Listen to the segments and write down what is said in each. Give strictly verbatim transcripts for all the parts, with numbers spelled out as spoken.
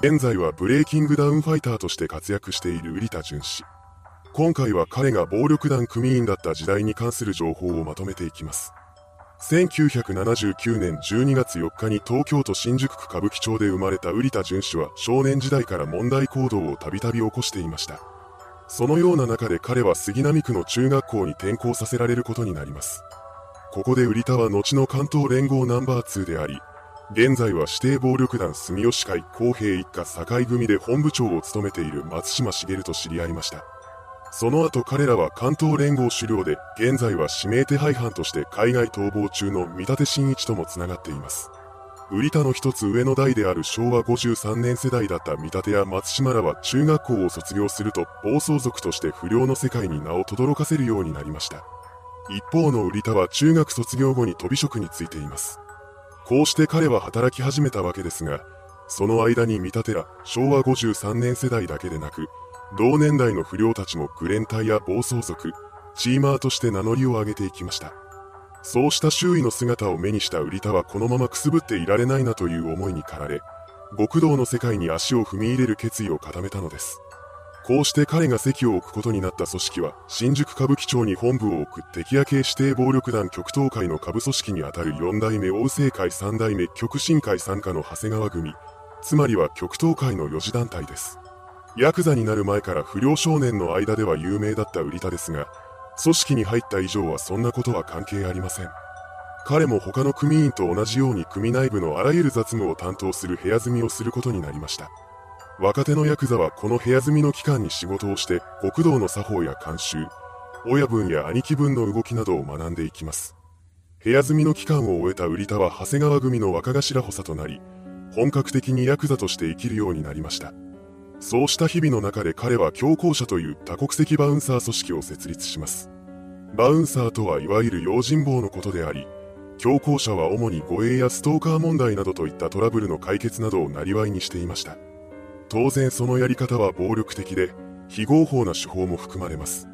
現在はブレイキングダウンファイターとして活躍している瓜田潤氏。今回は彼が暴力団組員だった時代に関する情報をまとめていきます。せんきゅうひゃくななじゅうきゅうねんじゅうにがつよっかに東京都新宿区歌舞伎町で生まれた瓜田潤氏は少年時代から問題行動をたびたび起こしていました。そのような中で彼は杉並区の中学校に転校させられることになります。ここで瓜田は後の関東連合ナンバーツーであり、現在は指定暴力団住吉会公平一家堺組で本部長を務めている松島茂と知り合いました。その後彼らは関東連合首領で、現在は指名手配犯として海外逃亡中の見立真一ともつながっています。瓜田の一つ上の代であるしょうわごじゅうさんねん世代だった見立や松島らは中学校を卒業すると暴走族として不良の世界に名を轟かせるようになりました。一方の瓜田は中学卒業後にとび職に就いています。こうして彼は働き始めたわけですが、その間に見立らしょうわごじゅうさんねん世代だけでなく、同年代の不良たちもグレン隊や暴走族、チーマーとして名乗りを上げていきました。そうした周囲の姿を目にした瓜田はこのままくすぶっていられないなという思いに駆られ、極道の世界に足を踏み入れる決意を固めたのです。こうして彼が席を置くことになった組織は、新宿歌舞伎町に本部を置く敵屋系指定暴力団極東会の下部組織にあたるよんだいめ王政会さんだいめ極真会傘下の長谷川組、つまりは極東会のよじ団体です。ヤクザになる前から不良少年の間では有名だった瓜田ですが、組織に入った以上はそんなことは関係ありません。彼も他の組員と同じように組内部のあらゆる雑務を担当する部屋積みをすることになりました。若手のヤクザはこの部屋住みの期間に仕事をして、極道の作法や慣習、親分や兄貴分の動きなどを学んでいきます。部屋住みの期間を終えた瓜田は長谷川組の若頭補佐となり、本格的にヤクザとして生きるようになりました。そうした日々の中で彼は強行者という多国籍バウンサー組織を設立します。バウンサーとはいわゆる用心棒のことであり、強行者は主に護衛やストーカー問題などといったトラブルの解決などを生業にしていました。当然そのやり方は暴力的で、非合法な手法も含まれます。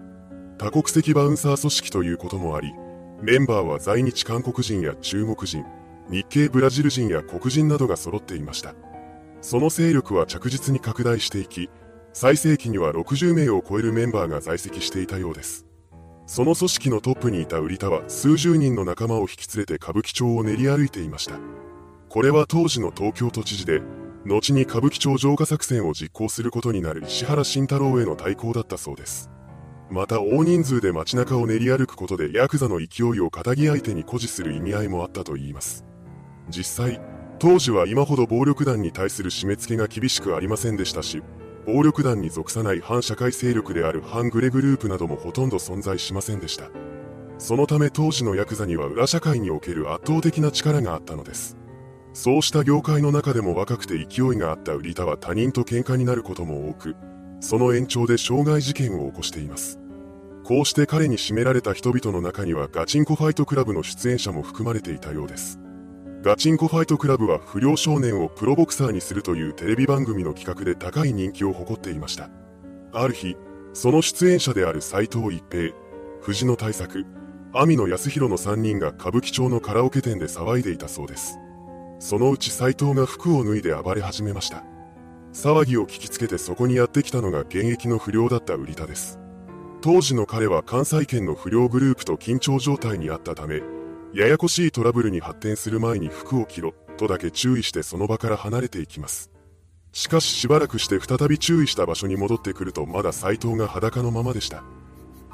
多国籍バウンサー組織ということもあり、メンバーは在日韓国人や中国人、日系ブラジル人や黒人などが揃っていました。その勢力は着実に拡大していき、最盛期にはろくじゅうめいを超えるメンバーが在籍していたようです。その組織のトップにいた瓜田は数十人の仲間を引き連れて歌舞伎町を練り歩いていました。これは当時の東京都知事で、後に歌舞伎町浄化作戦を実行することになる石原慎太郎への対抗だったそうです。また大人数で街中を練り歩くことでヤクザの勢いを仇相手に誇示する意味合いもあったといいます。実際、当時は今ほど暴力団に対する締め付けが厳しくありませんでしたし、暴力団に属さない反社会勢力である反グレグループなどもほとんど存在しませんでした。そのため当時のヤクザには裏社会における圧倒的な力があったのです。そうした業界の中でも若くて勢いがあった瓜田は他人と喧嘩になることも多く、その延長で傷害事件を起こしています。こうして彼に占められた人々の中にはガチンコファイトクラブの出演者も含まれていたようです。ガチンコファイトクラブは不良少年をプロボクサーにするというテレビ番組の企画で高い人気を誇っていました。ある日、その出演者である斎藤一平、藤野大作、網野康弘のさんにんが歌舞伎町のカラオケ店で騒いでいたそうです。そのうち斎藤が服を脱いで暴れ始めました。騒ぎを聞きつけてそこにやってきたのが現役の不良だった瓜田です。当時の彼は関西圏の不良グループと緊張状態にあったため、ややこしいトラブルに発展する前に服を着ろとだけ注意してその場から離れていきます。しかししばらくして再び注意した場所に戻ってくるとまだ斎藤が裸のままでした。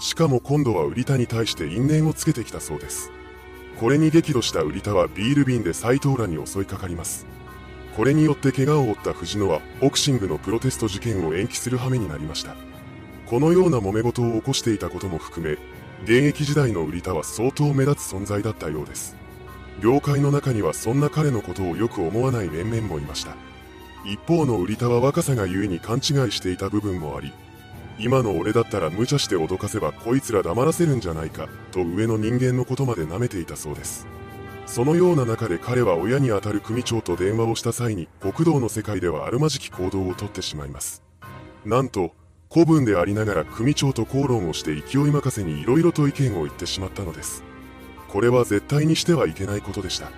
しかも今度は瓜田に対して因縁をつけてきたそうです。これに激怒した瓜田はビール瓶で斎藤らに襲いかかります。これによって怪我を負った藤野はボクシングのプロテスト受験を延期する羽目になりました。このような揉め事を起こしていたことも含め、現役時代の瓜田は相当目立つ存在だったようです。業界の中にはそんな彼のことをよく思わない面々もいました。一方の瓜田は若さがゆえに勘違いしていた部分もあり、今の俺だったら無茶して脅かせばこいつら黙らせるんじゃないかと上の人間のことまで舐めていたそうです。そのような中で彼は親にあたる組長と電話をした際に極道の世界ではあるまじき行動をとってしまいます。なんと、子分でありながら組長と口論をして勢い任せにいろいろと意見を言ってしまったのです。これは絶対にしてはいけないことでした。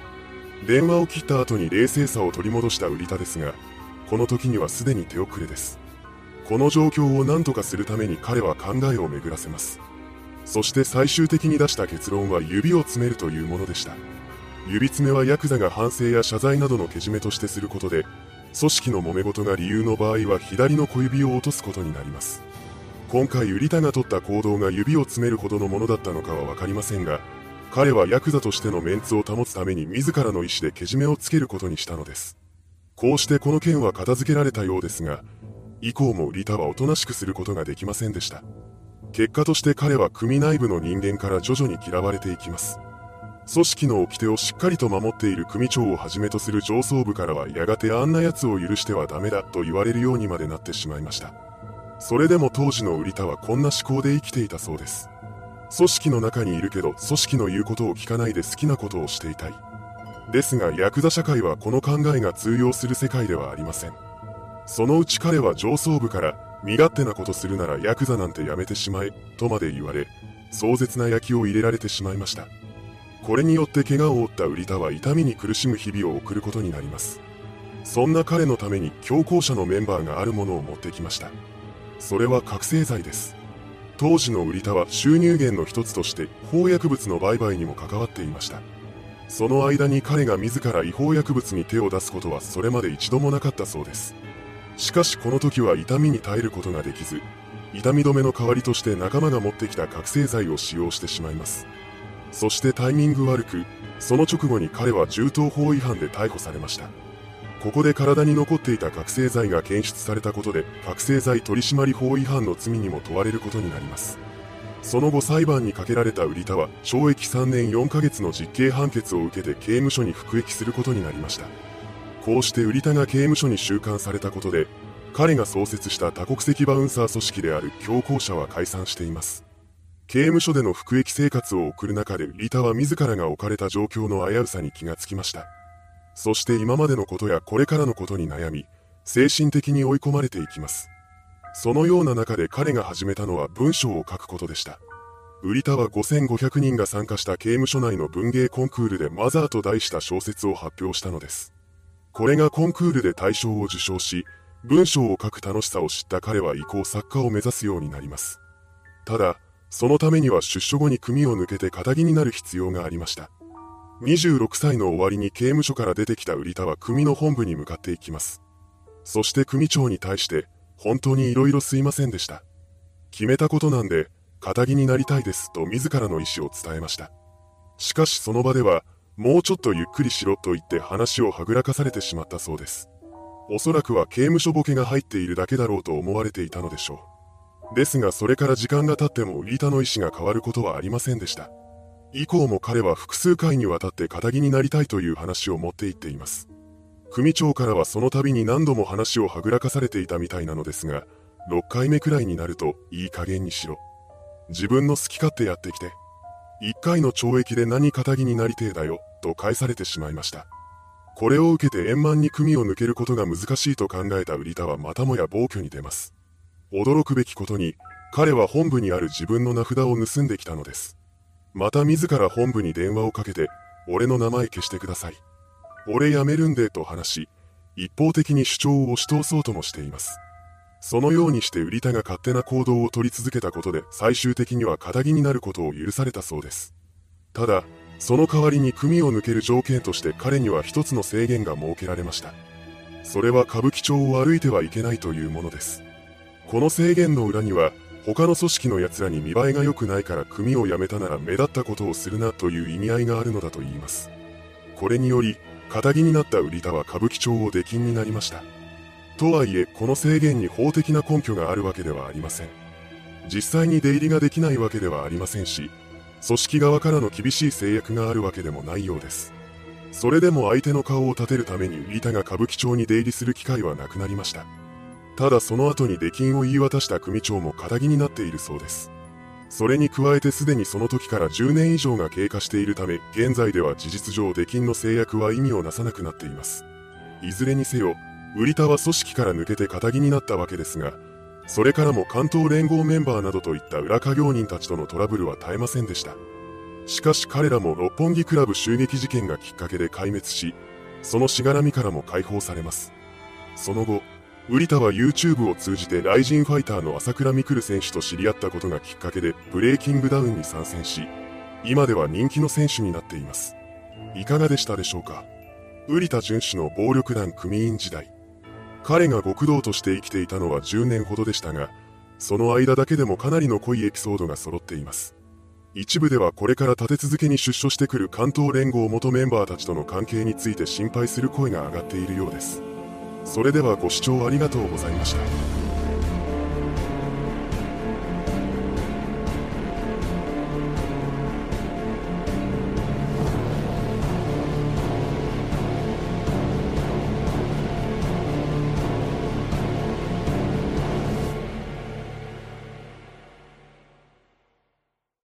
電話を切った後に冷静さを取り戻した瓜田ですが、この時にはすでに手遅れです。この状況を何とかするために彼は考えを巡らせます。そして最終的に出した結論は指を詰めるというものでした。指詰めはヤクザが反省や謝罪などのけじめとしてすることで、組織の揉め事が理由の場合は左の小指を落とすことになります。今回瓜田が取った行動が指を詰めるほどのものだったのかは分かりませんが、彼はヤクザとしてのメンツを保つために自らの意思でけじめをつけることにしたのです。こうしてこの件は片付けられたようですが、以降も瓜田はおとなしくすることができませんでした。結果として彼は組内部の人間から徐々に嫌われていきます。組織の掟をしっかりと守っている組長をはじめとする上層部からはやがてあんな奴を許してはダメだと言われるようにまでなってしまいました。それでも当時の瓜田はこんな思考で生きていたそうです。組織の中にいるけど組織の言うことを聞かないで好きなことをしていたい。ですがヤクザ社会はこの考えが通用する世界ではありません。そのうち彼は上層部から身勝手なことするならヤクザなんてやめてしまえとまで言われ、壮絶な焼きを入れられてしまいました。これによって怪我を負った瓜田は痛みに苦しむ日々を送ることになります。そんな彼のために強硬者のメンバーがあるものを持ってきました。それは覚醒剤です。当時の瓜田は収入源の一つとして違法薬物の売買にも関わっていました。その間に彼が自ら違法薬物に手を出すことはそれまで一度もなかったそうです。しかしこの時は痛みに耐えることができず、痛み止めの代わりとして仲間が持ってきた覚醒剤を使用してしまいます。そしてタイミング悪く、その直後に彼は銃刀法違反で逮捕されました。ここで体に残っていた覚醒剤が検出されたことで、覚醒剤取締法違反の罪にも問われることになります。その後裁判にかけられた瓜田は、懲役さんねんよんかげつの実刑判決を受けて刑務所に服役することになりました。こうして瓜田が刑務所に収監されたことで、彼が創設した多国籍バウンサー組織である強硬者は解散しています。刑務所での服役生活を送る中で瓜田は自らが置かれた状況の危うさに気がつきました。そして今までのことやこれからのことに悩み、精神的に追い込まれていきます。そのような中で彼が始めたのは文章を書くことでした。瓜田はごせんごひゃくにんが参加した刑務所内の文芸コンクールでマザーと題した小説を発表したのです。これがコンクールで大賞を受賞し、文章を書く楽しさを知った彼は以降作家を目指すようになります。ただ、そのためには出所後に組を抜けて堅気になる必要がありました。にじゅうろくさいの終わりに刑務所から出てきた瓜田は組の本部に向かっていきます。そして組長に対して、本当に色々すいませんでした。決めたことなんで、堅気になりたいですと自らの意思を伝えました。しかしその場では、もうちょっとゆっくりしろと言って話をはぐらかされてしまったそうです。おそらくは刑務所ボケが入っているだけだろうと思われていたのでしょう。ですがそれから時間が経っても瓜田の意思が変わることはありませんでした。以降も彼は複数回にわたって堅気になりたいという話を持って行っています。組長からはその度に何度も話をはぐらかされていたみたいなのですが、ろっかいめくらいになるといい加減にしろ。自分の好き勝手やってきて。いっかいの懲役で何堅気になりてえだよ、と返されてしまいました。これを受けて円満に組を抜けることが難しいと考えた瓜田はまたもや暴挙に出ます。驚くべきことに、彼は本部にある自分の名札を盗んできたのです。また自ら本部に電話をかけて、俺の名前消してください。俺辞めるんでと話し、一方的に主張を押し通そうともしています。そのようにして瓜田が勝手な行動を取り続けたことで、最終的には堅気になることを許されたそうです。ただ、その代わりに組を抜ける条件として彼には一つの制限が設けられました。それは歌舞伎町を歩いてはいけないというものです。この制限の裏には、他の組織の奴らに見栄えが良くないから組を辞めたなら目立ったことをするなという意味合いがあるのだと言います。これにより、堅気になった瓜田は歌舞伎町を出禁になりました。とはいえ、この制限に法的な根拠があるわけではありません。実際に出入りができないわけではありませんし、組織側からの厳しい制約があるわけでもないようです。それでも相手の顔を立てるために瓜田が歌舞伎町に出入りする機会はなくなりました。ただその後に出禁を言い渡した組長も堅気になっているそうです。それに加えてすでにその時からじゅうねんいじょうが経過しているため、現在では事実上出禁の制約は意味をなさなくなっています。いずれにせよ、瓜田は組織から抜けて堅気になったわけですが、それからも関東連合メンバーなどといった裏稼業人たちとのトラブルは絶えませんでした。しかし彼らも六本木クラブ襲撃事件がきっかけで壊滅し、そのしがらみからも解放されます。その後、瓜田は YouTube を通じてライジンファイターの朝倉未来選手と知り合ったことがきっかけでブレイキングダウンに参戦し、今では人気の選手になっています。いかがでしたでしょうか。瓜田准氏の暴力団組員時代。彼が極道として生きていたのはじゅうねんほどでしたが、その間だけでもかなりの濃いエピソードが揃っています。一部ではこれから立て続けに出所してくる関東連合元メンバーたちとの関係について心配する声が上がっているようです。それではご視聴ありがとうございました。